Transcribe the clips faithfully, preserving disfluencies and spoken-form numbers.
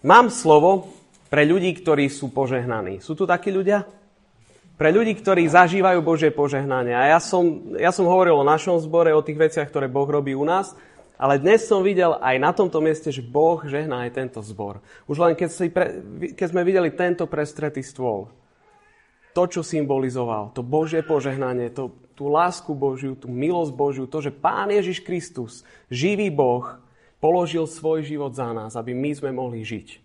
Mám slovo pre ľudí, ktorí sú požehnaní. Sú tu takí ľudia? Pre ľudí, ktorí zažívajú Božie požehnanie. A ja som, ja som hovoril o našom zbore, o tých veciach, ktoré Boh robí u nás, ale dnes som videl aj na tomto mieste, že Boh žehná aj tento zbor. Už len keď, si pre, keď sme videli tento prestretý stôl, to, čo symbolizoval, to Božie požehnanie, to, tú lásku Božiu, tú milosť Božiu, to, že Pán Ježiš Kristus, živý Boh, položil svoj život za nás, aby my sme mohli žiť.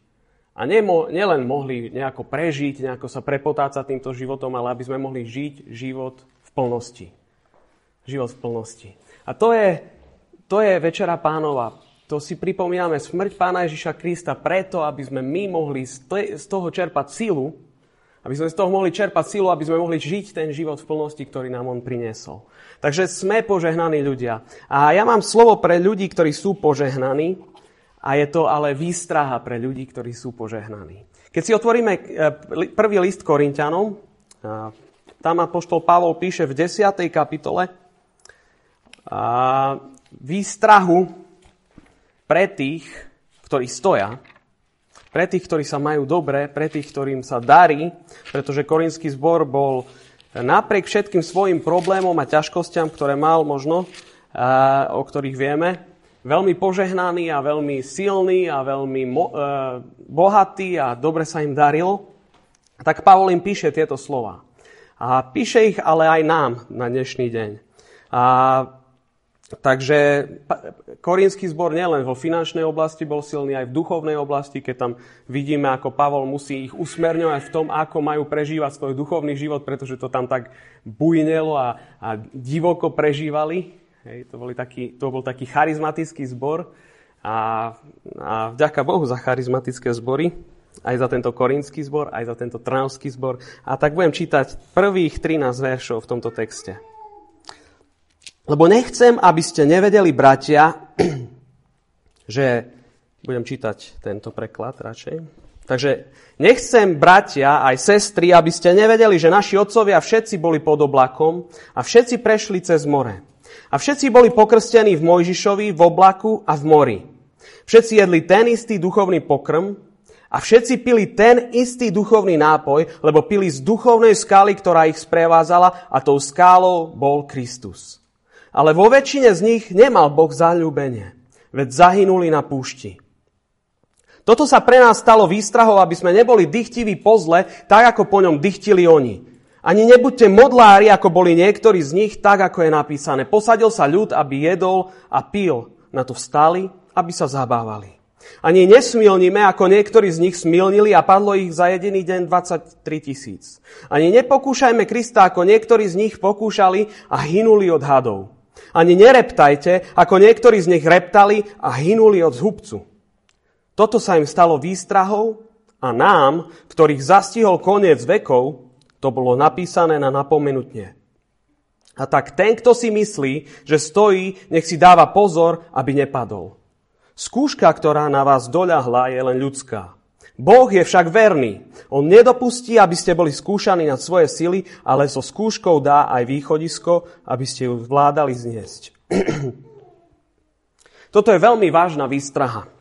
A nemo, nielen mohli nejako prežiť, nejako sa prepotácať týmto životom, ale aby sme mohli žiť život v plnosti. Život v plnosti. A to je, to je Večera Pánova. To si pripomíname smrť Pána Ježiša Krista preto, aby sme my mohli z toho čerpať silu, aby sme z toho mohli čerpať silu, aby sme mohli žiť ten život v plnosti, ktorý nám on priniesol. Takže sme požehnaní ľudia. A ja mám slovo pre ľudí, ktorí sú požehnaní. A je to ale výstraha pre ľudí, ktorí sú požehnaní. Keď si otvoríme prvý list Korinťanom, tam apoštol Pavol píše v desiatej kapitole výstrahu pre tých, ktorí stoja, pre tých, ktorí sa majú dobre, pre tých, ktorým sa darí, pretože korinský zbor bol napriek všetkým svojim problémom a ťažkostiam, ktoré mal možno, o ktorých vieme, veľmi požehnaný a veľmi silný a veľmi mo- e, bohatý a dobre sa im darilo, tak Pavol im píše tieto slova. A píše ich ale aj nám na dnešný deň. A, takže pa- korinský zbor nielen vo finančnej oblasti bol silný, aj v duchovnej oblasti, keď tam vidíme, ako Pavol musí ich usmerňovať v tom, ako majú prežívať svoj duchovný život, pretože to tam tak bujnelo a, a divoko prežívali. Hej, to, boli taký, to bol taký charizmatický zbor a, a vďaka Bohu za charizmatické zbory, aj za tento korinský zbor, aj za tento trnavský zbor. A tak budem čítať prvých trinásť veršov v tomto texte. Lebo nechcem, aby ste nevedeli, bratia, že... Budem čítať tento preklad radšej. Takže nechcem, bratia, aj sestry, aby ste nevedeli, že naši otcovia všetci boli pod oblakom a všetci prešli cez more. A všetci boli pokrstení v Mojžišovi, v oblaku a v mori. Všetci jedli ten istý duchovný pokrm a všetci pili ten istý duchovný nápoj, lebo pili z duchovnej skály, ktorá ich sprevázala, a tou skálou bol Kristus. Ale vo väčšine z nich nemal Boh zaľúbenie, veď zahynuli na púšti. Toto sa pre nás stalo výstrahou, aby sme neboli dychtiví po zle, tak ako po ňom dychtili oni. Ani nebuďte modlári, ako boli niektorí z nich, tak ako je napísané. Posadil sa ľud, aby jedol a pil. Na to vstali, aby sa zabávali. Ani nesmilnime, ako niektorí z nich smilnili a padlo ich za jediný deň dvadsaťtri tisíc. Ani nepokúšajme Krista, ako niektorí z nich pokúšali a hynuli od hadov. Ani nereptajte, ako niektorí z nich reptali a hynuli od zhubcu. Toto sa im stalo výstrahou a nám, ktorých zastihol koniec vekov, to bolo napísané na napomenutie. A tak ten, kto si myslí, že stojí, nech si dáva pozor, aby nepadol. Skúška, ktorá na vás doľahla, je len ľudská. Boh je však verný. On nedopustí, aby ste boli skúšaní nad svoje sily, ale so skúškou dá aj východisko, aby ste ju zvládali zniesť. Toto je veľmi vážna výstraha,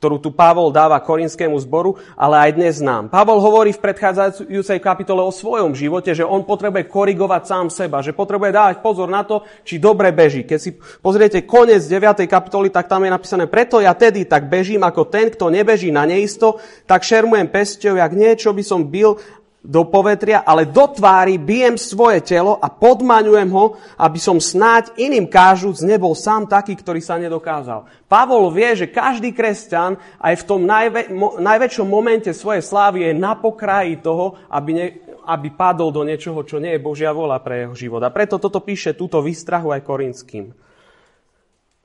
ktorú tu Pavol dáva korintskému zboru, ale aj dnes nám. Pavol hovorí v predchádzajúcej kapitole o svojom živote, že on potrebuje korigovať sám seba, že potrebuje dávať pozor na to, či dobre beží. Keď si pozriete koniec deviatej kapitoly, tak tam je napísané: preto ja tedy tak bežím ako ten, kto nebeží na neisto, tak šermujem pesťou, jak niečo by som bil do povetria, ale do tvári bijem svoje telo a podmaňujem ho, aby som snáď iným kážuc nebol sám taký, ktorý sa nedokázal. Pavol vie, že každý kresťan aj v tom najvä- mo- najväčšom momente svojej slávy je na pokraji toho, aby, ne- aby padol do niečoho, čo nie je Božia vôľa pre jeho život. A preto toto píše túto výstrahu aj korinským.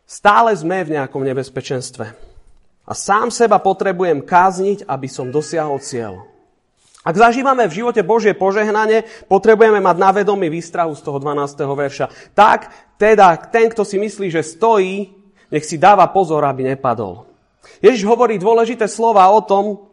Stále sme v nejakom nebezpečenstve. A sám seba potrebujem kázniť, aby som dosiahol cieľ. Ak zažívame v živote Božie požehnanie, potrebujeme mať na vedomí výstrahu z toho dvanásteho verša. Tak teda ten, kto si myslí, že stojí, nech si dáva pozor, aby nepadol. Ježiš hovorí dôležité slova o tom,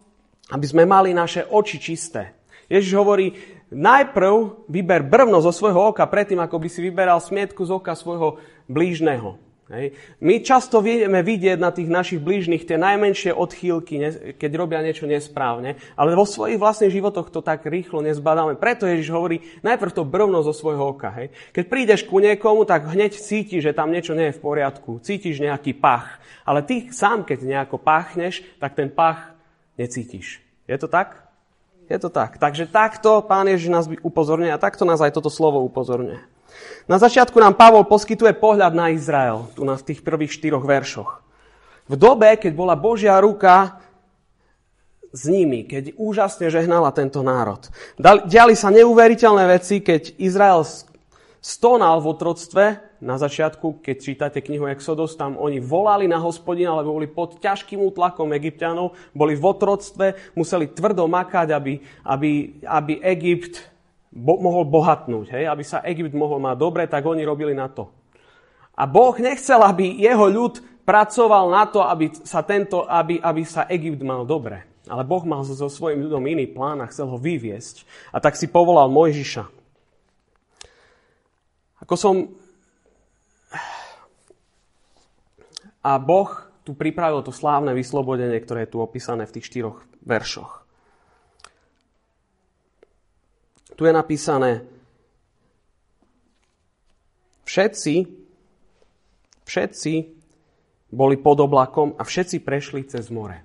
aby sme mali naše oči čisté. Ježiš hovorí: najprv vyber brvno zo svojho oka, predtým ako by si vyberal smietku z oka svojho blížneho. Hej. My často vieme vidieť na tých našich blížnych tie najmenšie odchýlky, keď robia niečo nesprávne, ale vo svojich vlastných životoch to tak rýchlo nezbadáme. Preto Ježiš hovorí najprv to brvno zo svojho oka. Hej. Keď prídeš ku niekomu, tak hneď cítiš, že tam niečo nie je v poriadku. Cítiš nejaký pach. Ale ty sám, keď nejako páchneš, tak ten pach necítiš. Je to tak? Je to tak. Takže takto Pán Ježiš nás upozorňuje a takto nás aj toto slovo upozorňuje. Na začiatku nám Pavol poskytuje pohľad na Izrael, tu na tých prvých štyroch veršoch. V dobe, keď bola Božia ruka s nimi, keď úžasne žehnala tento národ. Diali sa neuveriteľné veci, keď Izrael stonal v otroctve. Na začiatku, keď čítate knihu Exodus, tam oni volali na Hospodina, lebo boli pod ťažkým útlakom Egypťanov, boli v otroctve, museli tvrdo makať, aby, aby, aby Egypt... Bo, mohol bohatnúť, hej? Aby sa Egypt mohol mať dobre, tak oni robili na to. A Boh nechcel, aby jeho ľud pracoval na to, aby sa, tento, aby, aby sa Egypt mal dobre. Ale Boh mal so, so svojím ľudom iný plán a chcel ho vyviesť. A tak si povolal Mojžiša. Ako som... A Boh tu pripravil to slávne vyslobodenie, ktoré je tu opísané v tých štyroch veršoch. Tu je napísané, všetci, všetci boli pod oblakom a všetci prešli cez more.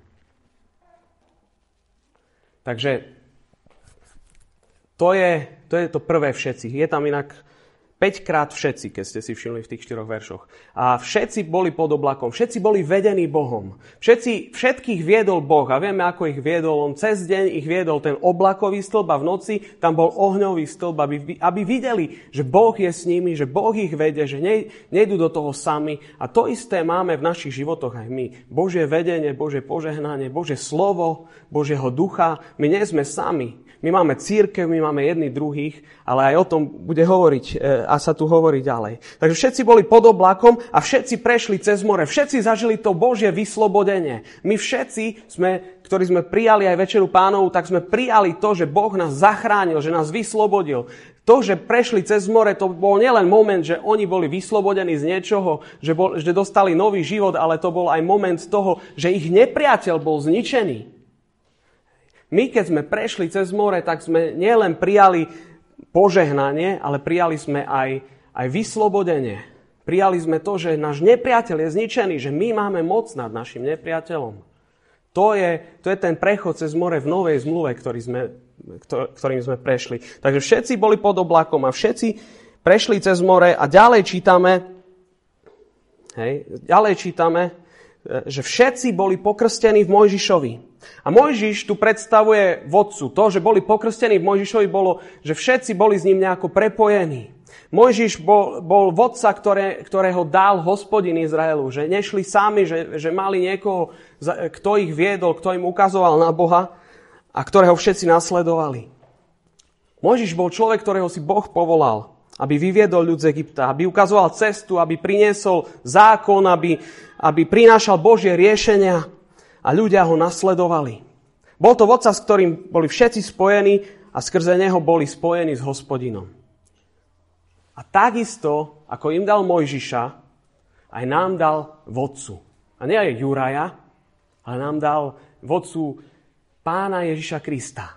Takže to je, to je to prvé všetci. Je tam inak päťkrát všetci, keď ste si všimli v tých štyroch veršoch. A všetci boli pod oblakom, všetci boli vedení Bohom. Všetci, všetkých viedol Boh a vieme, ako ich viedol. On cez deň ich viedol ten oblakový stĺb a v noci tam bol ohňový stĺb, aby, aby videli, že Boh je s nimi, že Boh ich vedie, že ne, nejdú do toho sami. A to isté máme v našich životoch aj my. Božie vedenie, Božie požehnanie, Božie slovo, Božieho ducha. My nie sme sami. My máme cirkev, my máme jedni druhých, ale aj o tom bude hovoriť a sa tu hovorí ďalej. Takže všetci boli pod oblakom a všetci prešli cez more. Všetci zažili to Božie vyslobodenie. My všetci, sme, ktorí sme prijali aj Večeru Pánovu, tak sme prijali to, že Boh nás zachránil, že nás vyslobodil. To, že prešli cez more, to bol nielen moment, že oni boli vyslobodení z niečoho, že, bol, že dostali nový život, ale to bol aj moment toho, že ich nepriateľ bol zničený. My, keď sme prešli cez more, tak sme nielen prijali požehnanie, ale prijali sme aj, aj vyslobodenie. Prijali sme to, že náš nepriateľ je zničený, že my máme moc nad našim nepriateľom. To je, to je ten prechod cez more v novej zmluve, ktorý sme, ktorým sme prešli. Takže všetci boli pod oblakom a všetci prešli cez more a ďalej čítame, hej, ďalej čítame, že všetci boli pokrstení v Mojžišovi. A Mojžiš tu predstavuje vodcu. To, že boli pokrstení v Mojžišovi, bolo, že všetci boli s ním nejako prepojení. Mojžiš bol, bol vodca, ktoré, ktorého dal Hospodin Izraelu. Že nešli sami, že, že mali niekoho, kto ich viedol, kto im ukazoval na Boha a ktorého všetci nasledovali. Mojžiš bol človek, ktorého si Boh povolal, aby vyviedol ľud z Egypta, aby ukazoval cestu, aby priniesol zákon, aby, aby prinášal Božie riešenia. A ľudia ho nasledovali. Bol to vodca, s ktorým boli všetci spojení a skrze neho boli spojení s Hospodinom. A takisto, ako im dal Mojžiša, aj nám dal vodcu. A nie aj Juraja, ale nám dal vodcu Pána Ježiša Krista.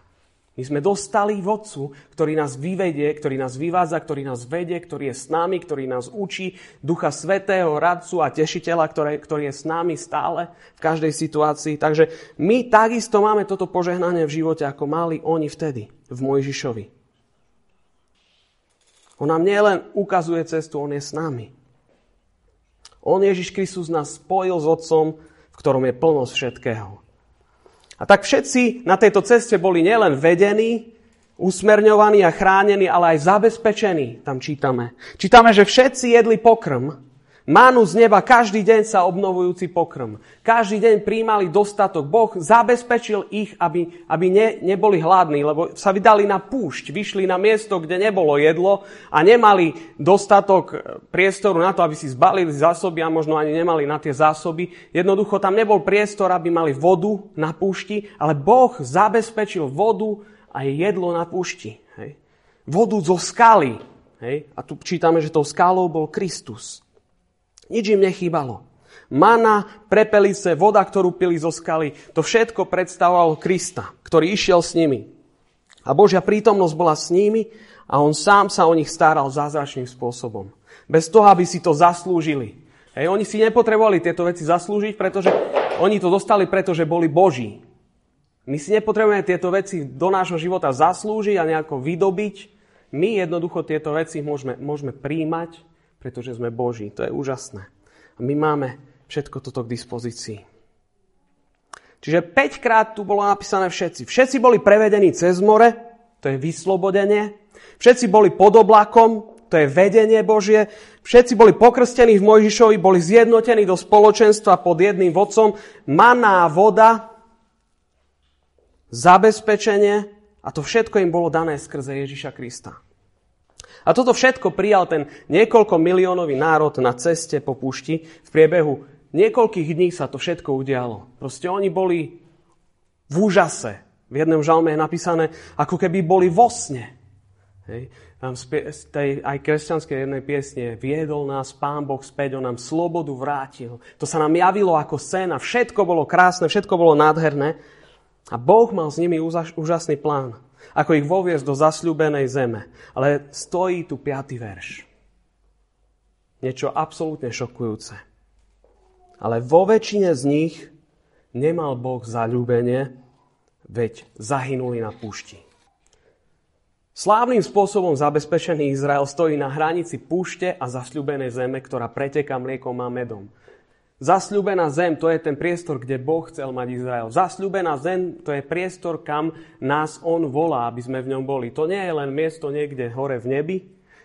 My sme dostali vodcu, ktorý nás vyvedie, ktorý nás vyvádza, ktorý nás vedie, ktorý je s nami, ktorý nás učí, Ducha Svätého, radcu a tešiteľa, ktorý, ktorý je s nami stále v každej situácii. Takže my takisto máme toto požehnanie v živote, ako mali oni vtedy v Mojžišovi. On nám nielen ukazuje cestu, on je s nami. On, Ježiš Kristus, nás spojil s Otcom, v ktorom je plnosť všetkého. A tak všetci na tejto ceste boli nielen vedení, usmerňovaní a chránení, ale aj zabezpečení, tam čítame. Čítame, že všetci jedli pokrm, mánu z neba, každý deň sa obnovujúci pokrm. Každý deň príjmali dostatok. Boh zabezpečil ich, aby, aby ne, neboli hladní, lebo sa vydali na púšť, vyšli na miesto, kde nebolo jedlo a nemali dostatok priestoru na to, aby si zbalili zásoby a možno ani nemali na tie zásoby. Jednoducho tam nebol priestor, aby mali vodu na púšti, ale Boh zabezpečil vodu a jedlo na púšti. Hej. Vodu zo skaly. Hej. A tu čítame, že tou skalou bol Kristus. Nič im nechýbalo. Mana, prepelice, voda, ktorú pili zo skaly, to všetko predstavovalo Krista, ktorý išiel s nimi. A Božia prítomnosť bola s nimi a on sám sa o nich staral zázračným spôsobom. Bez toho, aby si to zaslúžili. Hej, oni si nepotrebovali tieto veci zaslúžiť, pretože oni to dostali, pretože boli Boží. My si nepotrebujeme tieto veci do nášho života zaslúžiť a nejako vydobiť. My jednoducho tieto veci môžeme, môžeme príjmať, pretože sme Boží. To je úžasné. A my máme všetko toto k dispozícii. Čiže päťkrát tu bolo napísané všetci. Všetci boli prevedení cez more, to je vyslobodenie. Všetci boli pod oblakom, to je vedenie Božie. Všetci boli pokrstení v Mojžišovi, boli zjednotení do spoločenstva pod jedným vodcom. Maná, voda, zabezpečenie a to všetko im bolo dané skrze Ježiša Krista. A toto všetko prijal ten niekoľko miliónový národ na ceste po púšti. V priebehu niekoľkých dní sa to všetko udialo. Proste oni boli v úžase. V jednom žalme je napísané, ako keby boli vo sne. Hej. Tam z tej aj kresťanskej jednej piesne viedol nás Pán Boh späť, on nám slobodu vrátil. To sa nám javilo ako sen a všetko bolo krásne, všetko bolo nádherné. A Boh mal s nimi úžasný plán, ako ich voviesť do zasľúbenej zeme. Ale stojí tu piaty verš. Niečo absolútne šokujúce. Ale vo väčšine z nich nemal Boh zaľúbenie, veď zahynuli na púšti. Slávnym spôsobom zabezpečený Izrael stojí na hranici púšte a zasľúbenej zeme, ktorá preteká mliekom a medom. Zasľúbená zem, to je ten priestor, kde Boh chcel mať Izrael. Zasľúbená zem, to je priestor, kam nás on volá, aby sme v ňom boli. To nie je len miesto niekde hore v nebi.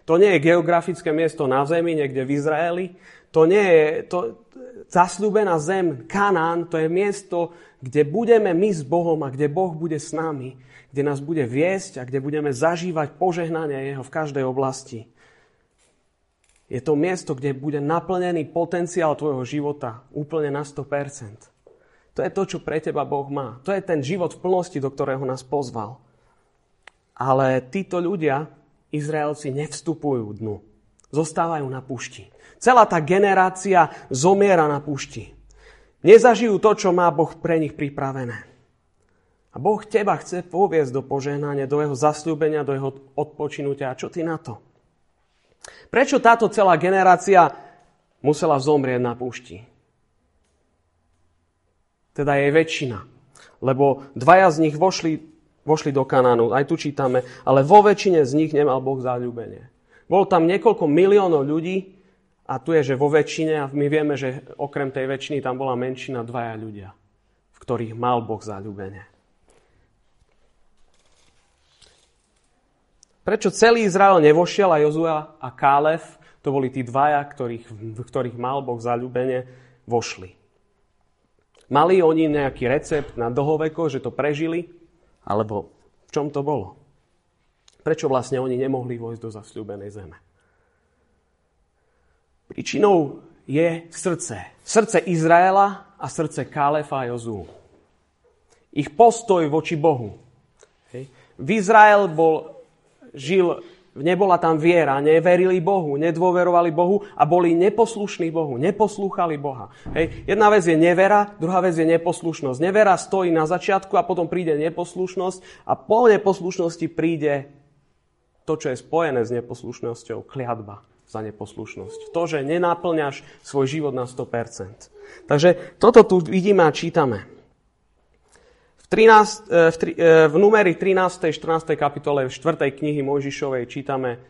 To nie je geografické miesto na zemi, niekde v Izraeli. To nie je... To, zasľúbená zem, Kanán, to je miesto, kde budeme my s Bohom a kde Boh bude s nami. Kde nás bude viesť a kde budeme zažívať požehnanie jeho v každej oblasti. Je to miesto, kde bude naplnený potenciál tvojho života úplne na sto percent. To je to, čo pre teba Boh má. To je ten život v plnosti, do ktorého nás pozval. Ale títo ľudia, Izraelci, nevstupujú dnu. Zostávajú na púšti. Celá tá generácia zomiera na púšti. Nezažijú to, čo má Boh pre nich pripravené. A Boh teba chce poviesť do požehnania, do jeho zasľúbenia, do jeho odpočinutia. A čo ty na to? Prečo táto celá generácia musela zomrieť na púšti? Teda jej väčšina. Lebo dvaja z nich vošli, vošli do Kanánu. Aj tu čítame. Ale vo väčšine z nich nemal Boh zaľúbenie. Bolo tam niekoľko miliónov ľudí a tu je, že vo väčšine, a my vieme, že okrem tej väčšiny tam bola menšina dvaja ľudia, v ktorých mal Boh zaľúbenie. Prečo celý Izrael nevošiel a Jozua a Kálef, to boli tí dvaja, ktorých, v ktorých mal Boh zaľúbenie, vošli. Mali oni nejaký recept na dlhoveko, že to prežili? Alebo v čom to bolo? Prečo vlastne oni nemohli vojsť do zasľúbenej zeme? Príčinou je srdce. Srdce Izraela a srdce Kálefa a Jozuu. Ich postoj voči Bohu. V Izrael bol... Žil, nebola tam viera, neverili Bohu, nedôverovali Bohu a boli neposlušní Bohu, neposlúchali Boha. Hej. Jedna vec je nevera, druhá vec je neposlušnosť. Nevera stojí na začiatku a potom príde neposlušnosť a po neposlušnosti príde to, čo je spojené s neposlušnosťou, kliatba za neposlušnosť. To, že nenaplňaš svoj život na sto percent. Takže toto tu vidíme a čítame. V, trinásť, v, tri, v numeri trinástej, štrnástej kapitole štvrtej knihy Mojžišovej čítame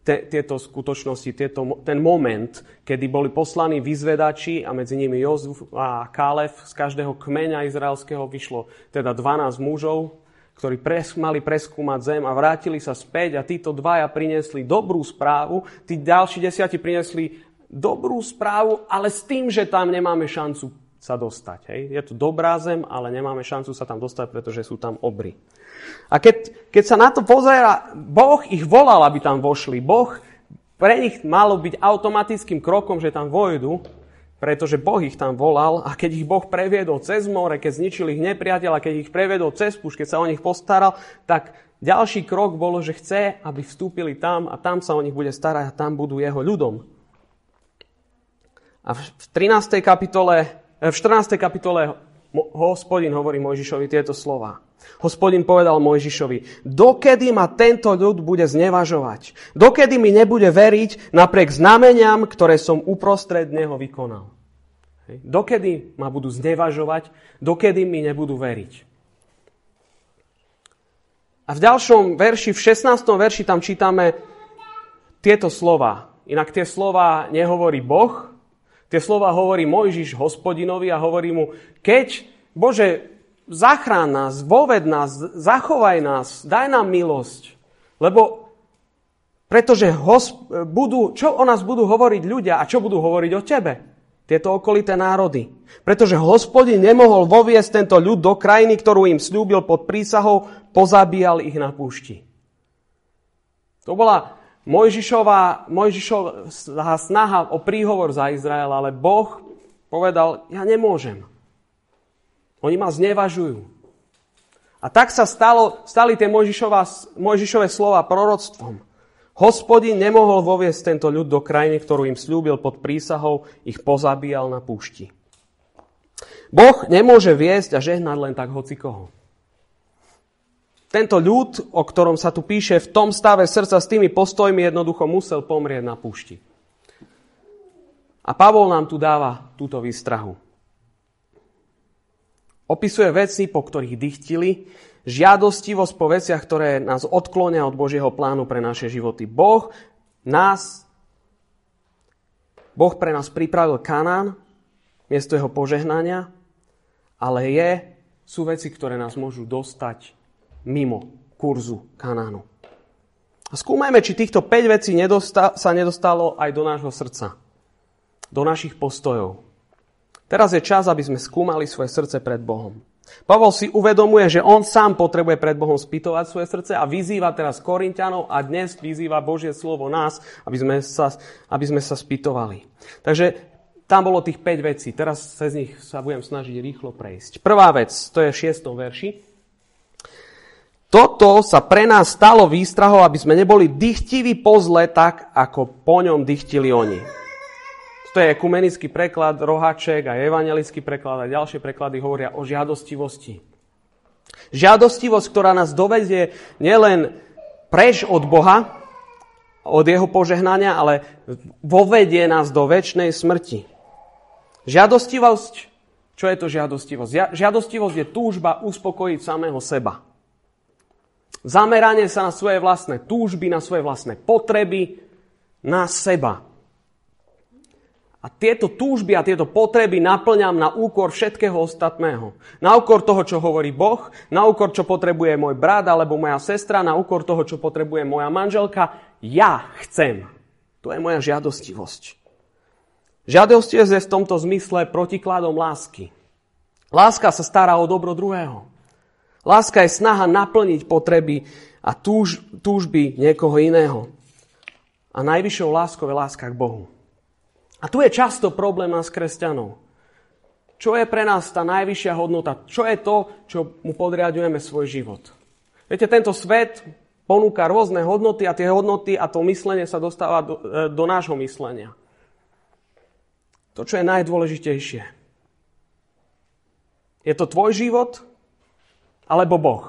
te, tieto skutočnosti, tieto, ten moment, kedy boli poslaní vyzvedači a medzi nimi Jozuf a Kálef. Z každého kmeňa izraelského vyšlo teda dvanásť mužov, ktorí pres, mali preskúmať zem a vrátili sa späť a títo dvaja priniesli dobrú správu. Tí ďalší desiati priniesli dobrú správu, ale s tým, že tam nemáme šancu sa dostať. Hej. Je to dobrá zem, ale nemáme šancu sa tam dostať, pretože sú tam obry. A keď, keď sa na to pozerá, Boh ich volal, aby tam vošli. Boh pre nich malo byť automatickým krokom, že tam vojdu, pretože Boh ich tam volal a keď ich Boh previedol cez more, keď zničil ich nepriateľa, keď ich previedol cez púšť, keď sa o nich postaral, tak ďalší krok bolo, že chce, aby vstúpili tam a tam sa o nich bude starať a tam budú jeho ľudom. A v trinástej kapitole, v štrnástej kapitole Hospodin hovorí Mojžišovi tieto slova. Hospodin povedal Mojžišovi: dokedy ma tento ľud bude znevažovať? Dokedy mi nebude veriť napriek znameniam, ktoré som uprostred neho vykonal? Dokedy ma budú znevažovať? Dokedy mi nebudú veriť? A v ďalšom verši, v šestnástom verši, tam čítame tieto slova. Inak tie slova nehovorí Boh, tie slova hovorí Mojžiš Hospodinovi a hovorí mu: keď, Bože, zachrán nás, voved nás, zachovaj nás, daj nám milosť. Lebo pretože hosp- budú, čo o nás budú hovoriť ľudia a čo budú hovoriť o tebe? Tieto okolité národy. Pretože Hospodin nemohol voviesť tento ľud do krajiny, ktorú im sľúbil pod prísahou, pozabíjal ich na púšti. To bola Mojžišová, Mojžišová snaha o príhovor za Izrael, ale Boh povedal: ja nemôžem. Oni ma znevažujú. A tak sa stalo, stali tie Mojžišové slova proroctvom. Hospodin nemohol voviesť tento ľud do krajiny, ktorú im sľúbil pod prísahou, ich pozabíjal na púšti. Boh nemôže viesť a žehnať len tak hocikoho. Tento ľud, o ktorom sa tu píše, v tom stave srdca s tými postojmi jednoducho musel pomrieť na púšti. A Pavol nám tu dáva túto výstrahu. Opisuje veci, po ktorých dychtili, žiadostivosť po veciach, ktoré nás odklonia od Božieho plánu pre naše životy. Boh nás, Boh pre nás pripravil Kanán, miesto jeho požehnania, ale je, sú veci, ktoré nás môžu dostať mimo kurzu Kanánu. A skúmajme, či týchto päť vecí nedostal, sa nedostalo aj do nášho srdca, do našich postojov. Teraz je čas, aby sme skúmali svoje srdce pred Bohom. Pavol si uvedomuje, že on sám potrebuje pred Bohom spytovať svoje srdce a vyzýva teraz Korinťanov a dnes vyzýva Božie slovo nás, aby sme sa, aby sme sa spytovali. Takže tam bolo tých päť vecí. Teraz cez nich sa budem snažiť rýchlo prejsť. Prvá vec, to je v šiestom verši. Toto sa pre nás stalo výstrahou, aby sme neboli dychtiví po zle tak, ako po ňom dychtili oni. To je ekumenický preklad, Rohaček a evangelický preklad a ďalšie preklady hovoria o žiadostivosti. Žiadostivosť, ktorá nás dovedie nielen preč od Boha, od jeho požehnania, ale vovedie nás do večnej smrti. Žiadostivosť, čo je to žiadostivosť? Žiadostivosť je túžba uspokojiť samého seba. Zameranie sa na svoje vlastné túžby, na svoje vlastné potreby, na seba. A tieto túžby a tieto potreby naplňam na úkor všetkého ostatného. Na úkor toho, čo hovorí Boh, na úkor, čo potrebuje môj brat alebo moja sestra, na úkor toho, čo potrebuje moja manželka. Ja chcem. To je moja žiadostivosť. Žiadostivosť je v tomto zmysle protikladom lásky. Láska sa stará o dobro druhého. Láska je snaha naplniť potreby a túž, túžby niekoho iného. A najvyššou láskou je láska k Bohu. A tu je často problém nás kresťanov. Čo je pre nás tá najvyššia hodnota? Čo je to, čo mu podriaďujeme svoj život? Viete, tento svet ponúka rôzne hodnoty a tie hodnoty a to myslenie sa dostáva do, do nášho myslenia. To, čo je najdôležitejšie. Je to tvoj život alebo Boh?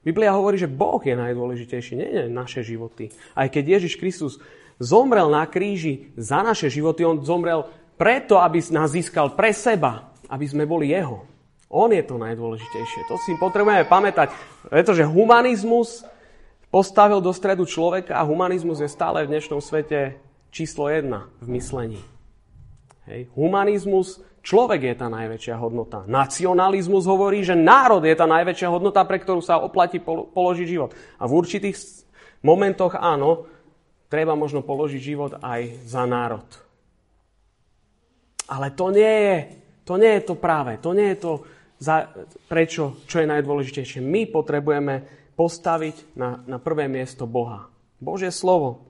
Biblia hovorí, že Boh je najdôležitejší, nie, nie naše životy. Aj keď Ježiš Kristus zomrel na kríži za naše životy. On zomrel preto, aby nás získal pre seba, aby sme boli jeho. On je to najdôležitejšie. To si potrebujeme pamätať, pretože humanizmus postavil do stredu človeka a humanizmus je stále v dnešnom svete číslo jedna v myslení. Hej. Humanizmus, človek je tá najväčšia hodnota. Nacionalizmus hovorí, že národ je tá najväčšia hodnota, pre ktorú sa oplatí položiť život. A v určitých momentoch áno, treba možno položiť život aj za národ. Ale to nie je to, nie je to práve. To nie je to, za, prečo, čo je najdôležitejšie. My potrebujeme postaviť na, na prvé miesto Boha. Božie slovo.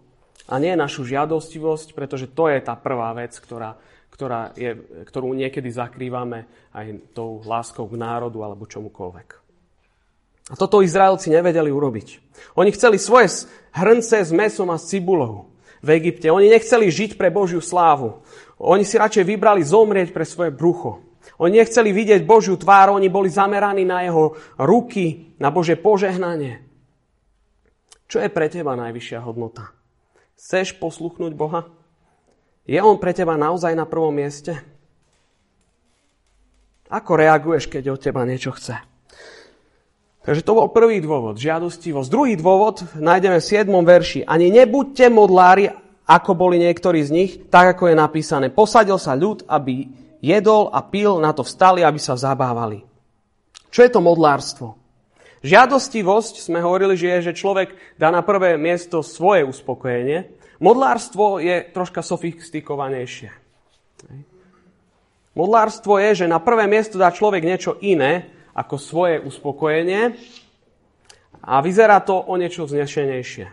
A nie našu žiadostivosť, pretože to je tá prvá vec, ktorá, ktorá je, ktorú niekedy zakrývame aj tou láskou k národu alebo čomukoľvek. A toto Izraelci nevedeli urobiť. Oni chceli svoje hrnce s mäsom a s cibulou. v Egypte. Oni nechceli žiť pre Božiu slávu. Oni si radšej vybrali zomrieť pre svoje brucho. Oni nechceli vidieť Božiu tvár, oni boli zameraní na jeho ruky, na Božie požehnanie. Čo je pre teba najvyššia hodnota? Chceš posluchnúť Boha? Je on pre teba naozaj na prvom mieste? Ako reaguješ, keď od teba niečo chce? Takže to bol prvý dôvod, žiadostivosť. Druhý dôvod nájdeme v siedmom verši. Ani nebuďte modlári, ako boli niektorí z nich, tak ako je napísané. Posadil sa ľud, aby jedol a pil, na to vstali, aby sa zabávali. Čo je to modlárstvo? Žiadostivosť, sme hovorili, že je, že človek dá na prvé miesto svoje uspokojenie. Modlárstvo je troška sofistikovanejšie. Modlárstvo je, že na prvé miesto dá človek niečo iné, ako svoje uspokojenie a vyzerá to o niečo vznešenejšie.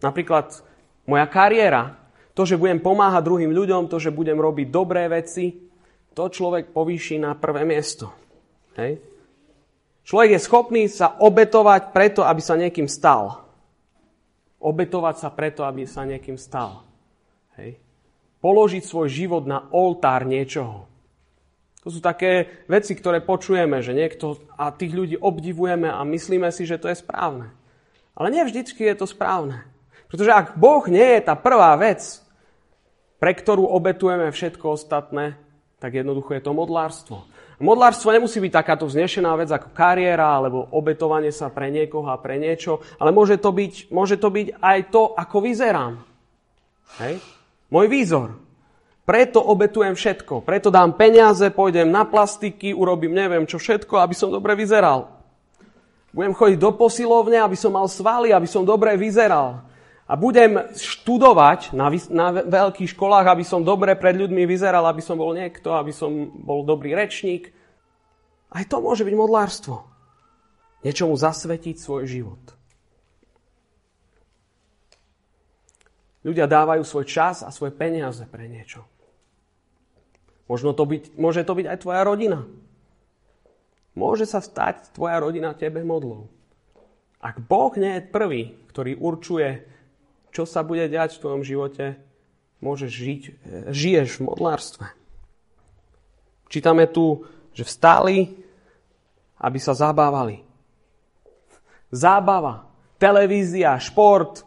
Napríklad moja kariéra, to, že budem pomáhať druhým ľuďom, to, že budem robiť dobré veci, to človek povýši na prvé miesto. Hej. Človek je schopný sa obetovať preto, aby sa niekým stal. Obetovať sa preto, aby sa niekým stal. Hej. Položiť svoj život na oltár niečoho. To sú také veci, ktoré počujeme, že niekto a tých ľudí obdivujeme a myslíme si, že to je správne. Ale nie vždycky je to správne. Pretože ak Boh nie je tá prvá vec, pre ktorú obetujeme všetko ostatné, tak jednoducho je to modlárstvo. Modlárstvo nemusí byť takáto vznešená vec ako kariéra alebo obetovanie sa pre niekoho a pre niečo, ale môže to byť, môže to byť aj to, ako vyzerám. Hej? Môj výzor. Preto obetujem všetko. Preto dám peniaze, pôjdem na plastiky, urobím neviem čo všetko, aby som dobre vyzeral. Budem chodiť do posilovne, aby som mal svaly, aby som dobre vyzeral. A budem študovať na, na veľkých školách, aby som dobre pred ľuďmi vyzeral, aby som bol niekto, aby som bol dobrý rečník. Aj to môže byť modlárstvo. Niečomu zasvetiť svoj život. Ľudia dávajú svoj čas a svoje peniaze pre niečo. Možno to byť, môže to byť aj tvoja rodina. Môže sa stať tvoja rodina tebe modlou. Ak Boh nie je prvý, ktorý určuje, čo sa bude diať v tvojom živote, môžeš žiť, žiješ v modlárstve. Čítame tu, že vstali, aby sa zabávali. Zábava, televízia, šport.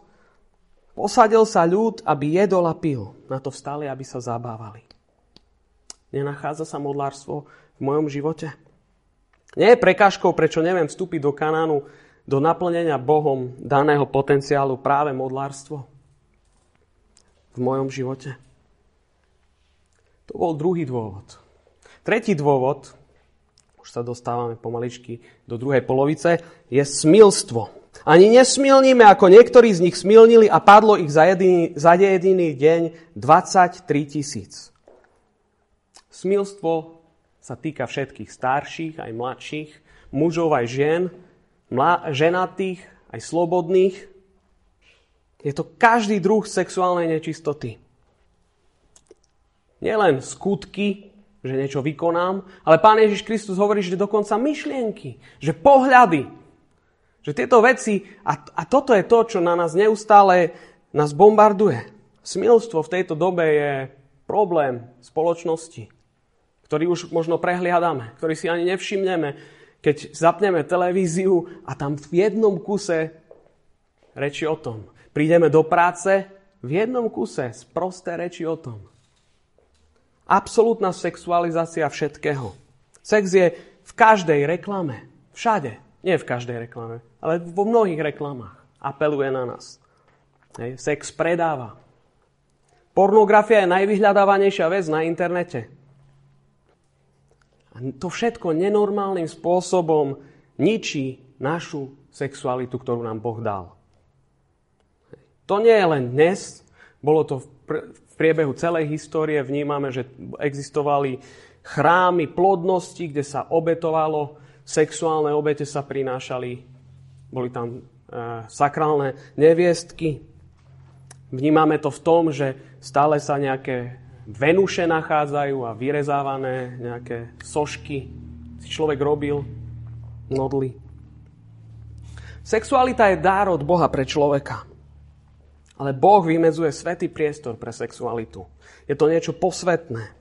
Posadil sa ľud, aby jedol a pil. Na to vstali, aby sa zabávali. Nenachádza sa modlárstvo v mojom živote? Nie je prekážkou, prečo neviem vstúpiť do Kanánu, do naplnenia Bohom daného potenciálu práve modlárstvo v mojom živote? To bol druhý dôvod. Tretí dôvod, už sa dostávame pomaličky do druhej polovice, je smilstvo. Ani nesmilníme, ako niektorí z nich smilnili a padlo ich za jediný, za jediný deň dvadsaťtri tisíc. Smilstvo sa týka všetkých starších, aj mladších, mužov, aj žien, mla, ženatých, aj slobodných. Je to každý druh sexuálnej nečistoty. Nielen skutky, že niečo vykonám, ale Pán Ježiš Kristus hovorí, že dokonca myšlienky, že pohľady, že tieto veci, a, a toto je to, čo na nás neustále nás bombarduje. Smilstvo v tejto dobe je problém spoločnosti, ktorý už možno prehliadame, ktorý si ani nevšimneme, keď zapneme televíziu a tam v jednom kuse reči o tom. Prídeme do práce, v jednom kuse sprosté reči o tom. Absolútna sexualizácia všetkého. Sex je v každej reklame, všade. Nie v každej reklame, ale vo mnohých reklamách apeluje na nás. Hej. Sex predáva. Pornografia je najvyhľadávanejšia vec na internete. A to všetko nenormálnym spôsobom ničí našu sexualitu, ktorú nám Boh dal. To nie je len dnes. Bolo to v priebehu celej histórie. Vnímame, že existovali chrámy plodnosti, kde sa obetovalo. Sexuálne obete sa prinášali, boli tam e, sakrálne neviestky. Vnímame to v tom, že stále sa nejaké venuše nachádzajú a vyrezávané nejaké sošky si človek robil, modly. Sexualita je dar od Boha pre človeka. Ale Boh vymedzuje svätý priestor pre sexualitu. Je to niečo posvätné.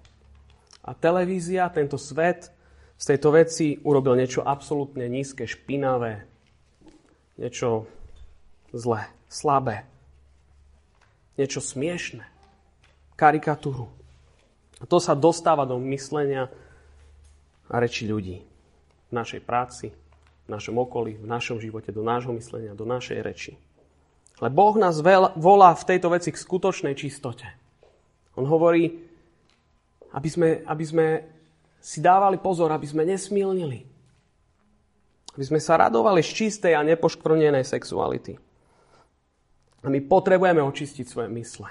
A televízia, tento svet, z tejto veci urobil niečo absolútne nízke, špinavé. Niečo zlé, slabé. Niečo smiešné. Karikatúru. A to sa dostáva do myslenia a reči ľudí. V našej práci, v našom okolí, v našom živote, do nášho myslenia, do našej reči. Ale Boh nás volá v tejto veci k skutočnej čistote. On hovorí, aby sme, aby sme si dávali pozor, aby sme nesmilnili. Aby sme sa radovali z čistej a nepoškvrnenej sexuality. A my potrebujeme očistiť svoje mysle.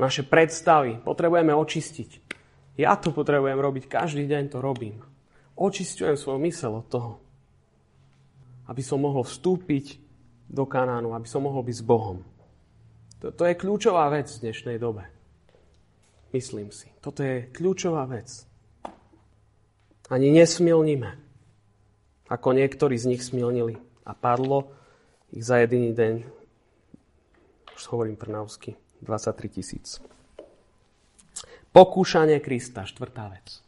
Naše predstavy potrebujeme očistiť. Ja to potrebujem robiť, každý deň to robím. Očisťujem svoju myseľ od toho, aby som mohol vstúpiť do Kanánu, aby som mohol byť s Bohom. To, to je kľúčová vec v dnešnej dobe. Myslím si. Toto je kľúčová vec. Ani nesmilníme, ako niektorí z nich smilnili. A padlo ich za jediný deň, už hovorím trnavsky, dvadsaťtri tisíc. Pokúšanie Krista, štvrtá vec.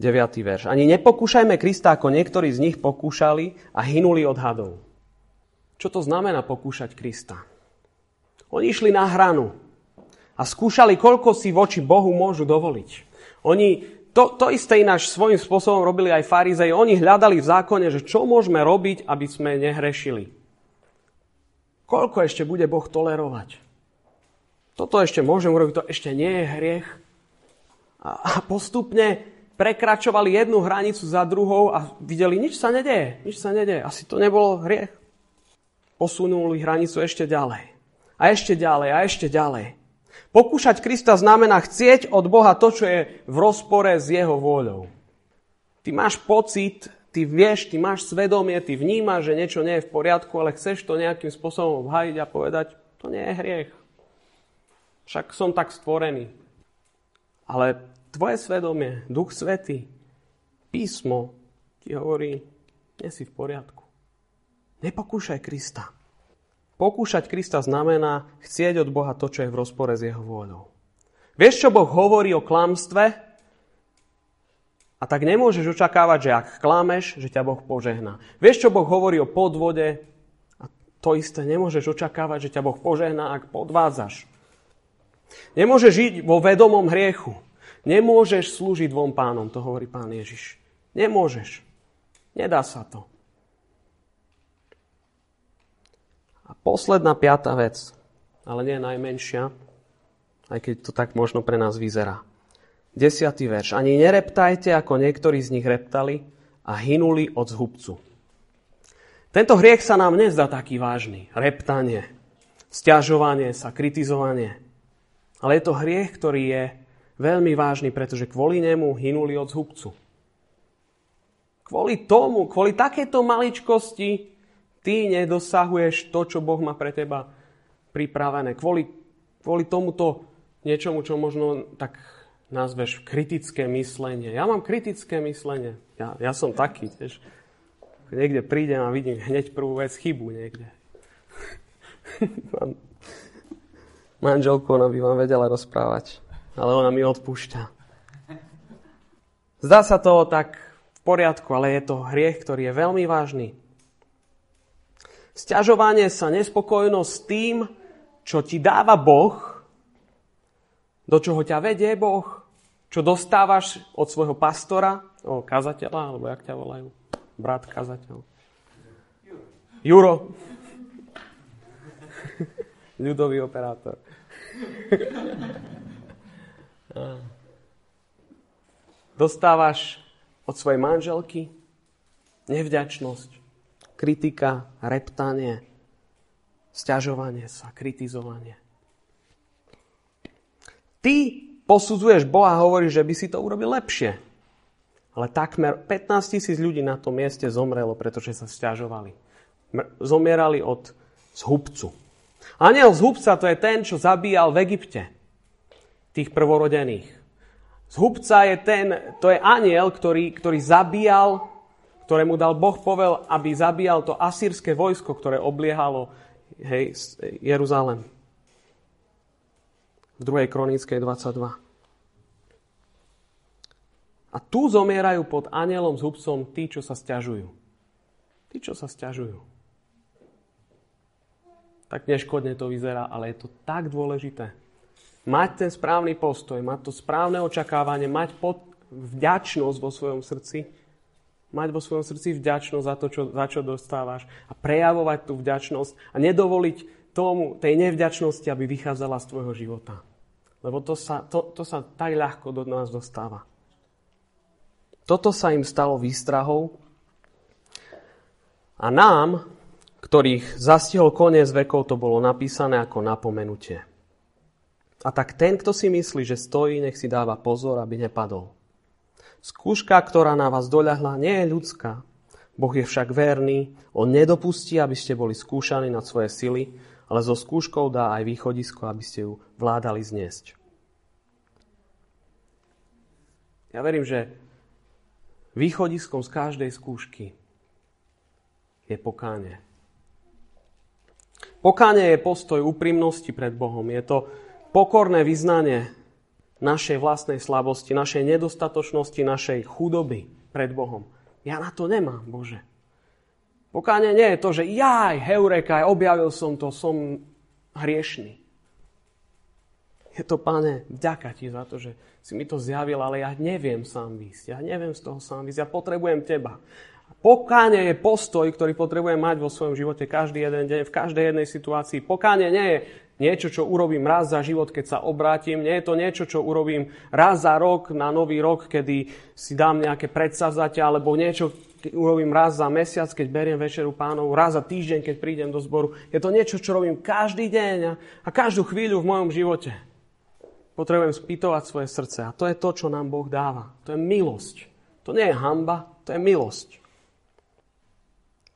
deviaty verš. Ani nepokúšajme Krista, ako niektorí z nich pokúšali a hynuli od hadov. Čo to znamená pokúšať Krista? Oni išli na hranu a skúšali, koľko si voči Bohu môžu dovoliť. Oni, to, to isté ináč svojím spôsobom robili aj farizei. Oni hľadali v zákone, že čo môžeme robiť, aby sme nehrešili. Koľko ešte bude Boh tolerovať? Toto ešte môžem urobiť, to ešte nie je hriech. A, a postupne prekračovali jednu hranicu za druhou a videli, nič sa nedeje, nič sa nedeje. Asi to nebolo hriech. Posunuli hranicu ešte ďalej. A ešte ďalej, a ešte ďalej. Pokúšať Krista znamená chcieť od Boha to, čo je v rozpore s jeho vôľou. Ty máš pocit, ty vieš, ty máš svedomie, ty vnímaš, že niečo nie je v poriadku, ale chceš to nejakým spôsobom obhájiť a povedať, to nie je hriech. Však som tak stvorený. Ale tvoje svedomie, Duch Svätý, písmo ti hovorí, nie si v poriadku. Nepokúšaj Krista. Pokúšať Krista znamená chcieť od Boha to, čo je v rozpore s jeho vôľou. Vieš, čo Boh hovorí o klamstve? A tak nemôžeš očakávať, že ak klameš, že ťa Boh požehná. Vieš, čo Boh hovorí o podvode? A to isté nemôžeš očakávať, že ťa Boh požehná, ak podvádzaš. Nemôžeš žiť vo vedomom hriechu. Nemôžeš slúžiť dvom pánom, to hovorí Pán Ježiš. Nemôžeš. Nedá sa to. A posledná, piata vec, ale nie najmenšia, aj keď to tak možno pre nás vyzerá. Desiatý verš. Ani nereptajte, ako niektorí z nich reptali a hynuli od zhubcu. Tento hriech sa nám nezdá taký vážny. Reptanie, sťažovanie sa, kritizovanie. Ale je to hriech, ktorý je veľmi vážny, pretože kvôli nemu hynuli od zhubcu. Kvôli tomu, kvôli takéto maličkosti, ty nedosahuješ to, čo Boh má pre teba pripravené. Kvôli, kvôli tomuto niečomu, čo možno tak nazveš kritické myslenie. Ja mám kritické myslenie. Ja, ja som taký, tiež. Niekde prídem a vidím hneď prvú vec chybu niekde. Mám manželku, ona by vám vedela rozprávať. Ale ona mi odpúšťa. Zdá sa to tak v poriadku, ale je to hriech, ktorý je veľmi vážny. Sťažovanie sa, nespokojnosť s tým, čo ti dáva Boh, do čoho ťa vedie Boh, čo dostávaš od svojho pastora, o, kazateľa, alebo jak ťa volajú, brat kazateľ. Juro. Ľudový operátor. Dostávaš od svojej manželky nevďačnosť. Kritika, reptanie, sťažovanie sa, kritizovanie. Ty posudzuješ Boha a hovoríš, že by si to urobil lepšie. Ale takmer pätnásť tisíc ľudí na tom mieste zomrelo, pretože sa sťažovali. Zomierali od zhubcu. Aniel zhubca to je ten, čo zabíjal v Egypte tých prvorodených. Zhubca je ten, to je aniel, ktorý, ktorý zabíjal, ktorému dal Boh povel, aby zabíjal to asýrske vojsko, ktoré obliehalo hej, Jeruzalém. V druhej Kronickej dvadsaťdva. A tu zomierajú pod anjelom s hubcom tí, čo sa sťažujú. Tí, čo sa sťažujú. Tak neškodne to vyzerá, ale je to tak dôležité. Mať ten správny postoj, mať to správne očakávanie, mať pod... vďačnosť vo svojom srdci, mať vo svojom srdci vďačnosť za to, čo, za čo dostávaš a prejavovať tú vďačnosť a nedovoliť tomu, tej nevďačnosti, aby vychádzala z tvojho života. Lebo to sa, to, to sa tak ľahko do nás dostáva. Toto sa im stalo výstrahou a nám, ktorých zastihol koniec vekov, to bolo napísané ako napomenutie. A tak ten, kto si myslí, že stojí, nech si dáva pozor, aby nepadol. Skúška, ktorá na vás doľahla, nie je ľudská. Boh je však verný, on nedopustí, aby ste boli skúšaní nad svoje sily, ale so skúškou dá aj východisko, aby ste ju vládali zniesť. Ja verím, že východiskom z každej skúšky je pokánie. Pokánie je postoj úprimnosti pred Bohom. Je to pokorné vyznanie našej vlastnej slabosti, našej nedostatočnosti, našej chudoby pred Bohom. Ja na to nemám, Bože. Pokánie nie je to, že jaj, heureka, objavil som to, som hriešný. Je to, Pane, vďaka ti za to, že si mi to zjavil, ale ja neviem sám výsť. Ja neviem z toho sám výsť. Ja potrebujem teba. Pokánie je postoj, ktorý potrebujem mať vo svojom živote každý jeden deň, v každej jednej situácii. Pokánie nie je niečo, čo urobím raz za život, keď sa obrátim. Nie je to niečo, čo urobím raz za rok, na nový rok, kedy si dám nejaké predsavzatia, alebo niečo urobím raz za mesiac, keď beriem večeru Pánov, raz za týždeň, keď prídem do zboru. Je to niečo, čo robím každý deň a, a každú chvíľu v mojom živote. Potrebujem spýtovať svoje srdce. A to je to, čo nám Boh dáva. To je milosť. To nie je hanba, to je milosť.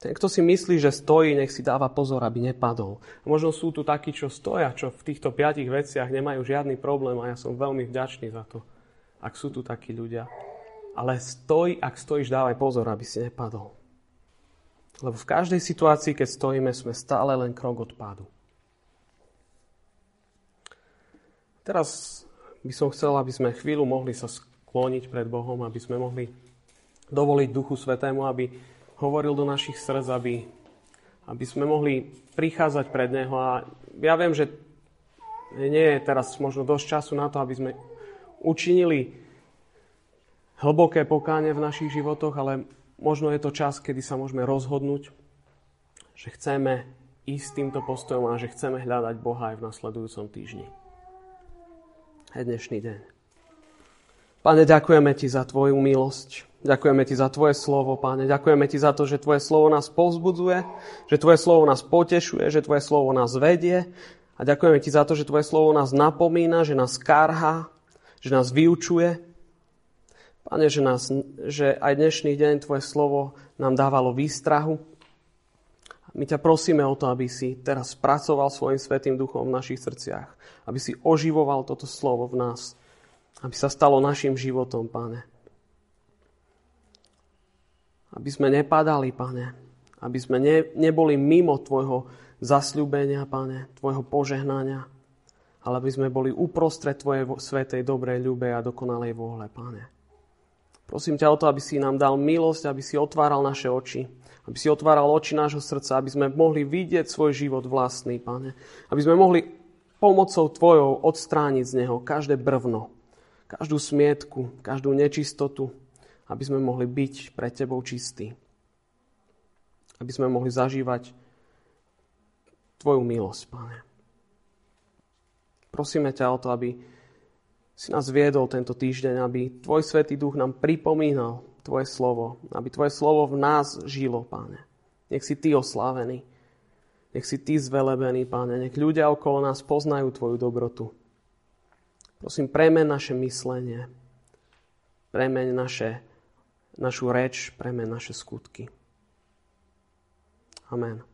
Ten, kto si myslí, že stojí, nech si dáva pozor, aby nepadol. A možno sú tu takí, čo stoja, čo v týchto piatich veciach nemajú žiadny problém a ja som veľmi vďačný za to, ak sú tu takí ľudia. Ale stoj, ak stojíš, dávaj pozor, aby si nepadol. Lebo v každej situácii, keď stojíme, sme stále len krok od pádu. Teraz by som chcel, aby sme chvíľu mohli sa skloniť pred Bohom, aby sme mohli dovoliť Duchu Svätému, aby hovoril do našich srdc, aby, aby sme mohli prichádzať pred Neho. A ja viem, že nie je teraz možno dosť času na to, aby sme učinili hlboké pokánie v našich životoch, ale možno je to čas, kedy sa môžeme rozhodnúť, že chceme ísť týmto postojom a že chceme hľadať Boha aj v nasledujúcom týždni. Aj dnešný deň. Pane, ďakujeme ti za tvoju milosť. Ďakujeme ti za tvoje slovo, Pane. Ďakujeme ti za to, že tvoje slovo nás povzbudzuje, že tvoje slovo nás potešuje, že tvoje slovo nás vedie. A ďakujeme ti za to, že tvoje slovo nás napomína, že nás karhá, že nás vyučuje. Pane, že, nás, že aj dnešný deň tvoje slovo nám dávalo výstrahu. My ťa prosíme o to, aby si teraz pracoval svojim Svätým Duchom v našich srdciach. Aby si oživoval toto slovo v nás. Aby sa stalo našim životom, Pane. Aby sme nepadali, Pane. Aby sme ne, neboli mimo tvojho zasľúbenia, Pane. Tvojho požehnania. Ale aby sme boli uprostred tvojej svätej, dobrej, ľubej a dokonalej vôle, Pane. Prosím ťa o to, aby si nám dal milosť, aby si otváral naše oči. Aby si otváral oči nášho srdca, aby sme mohli vidieť svoj život vlastný, Pane. Aby sme mohli pomocou tvojou odstrániť z neho každé brvno, každú smietku, každú nečistotu, aby sme mohli byť pred tebou čistí. Aby sme mohli zažívať tvoju milosť, Pane. Prosíme ťa o to, aby si nás viedol tento týždeň, aby tvoj Svätý Duch nám pripomínal tvoje slovo, aby tvoje slovo v nás žilo, Pane. Nech si ty oslávený, nech si ty zvelebený, Pane. Nech ľudia okolo nás poznajú tvoju dobrotu. Prosím, premeň naše myslenie, premeň naše, našu reč, premeň naše skutky. Amen.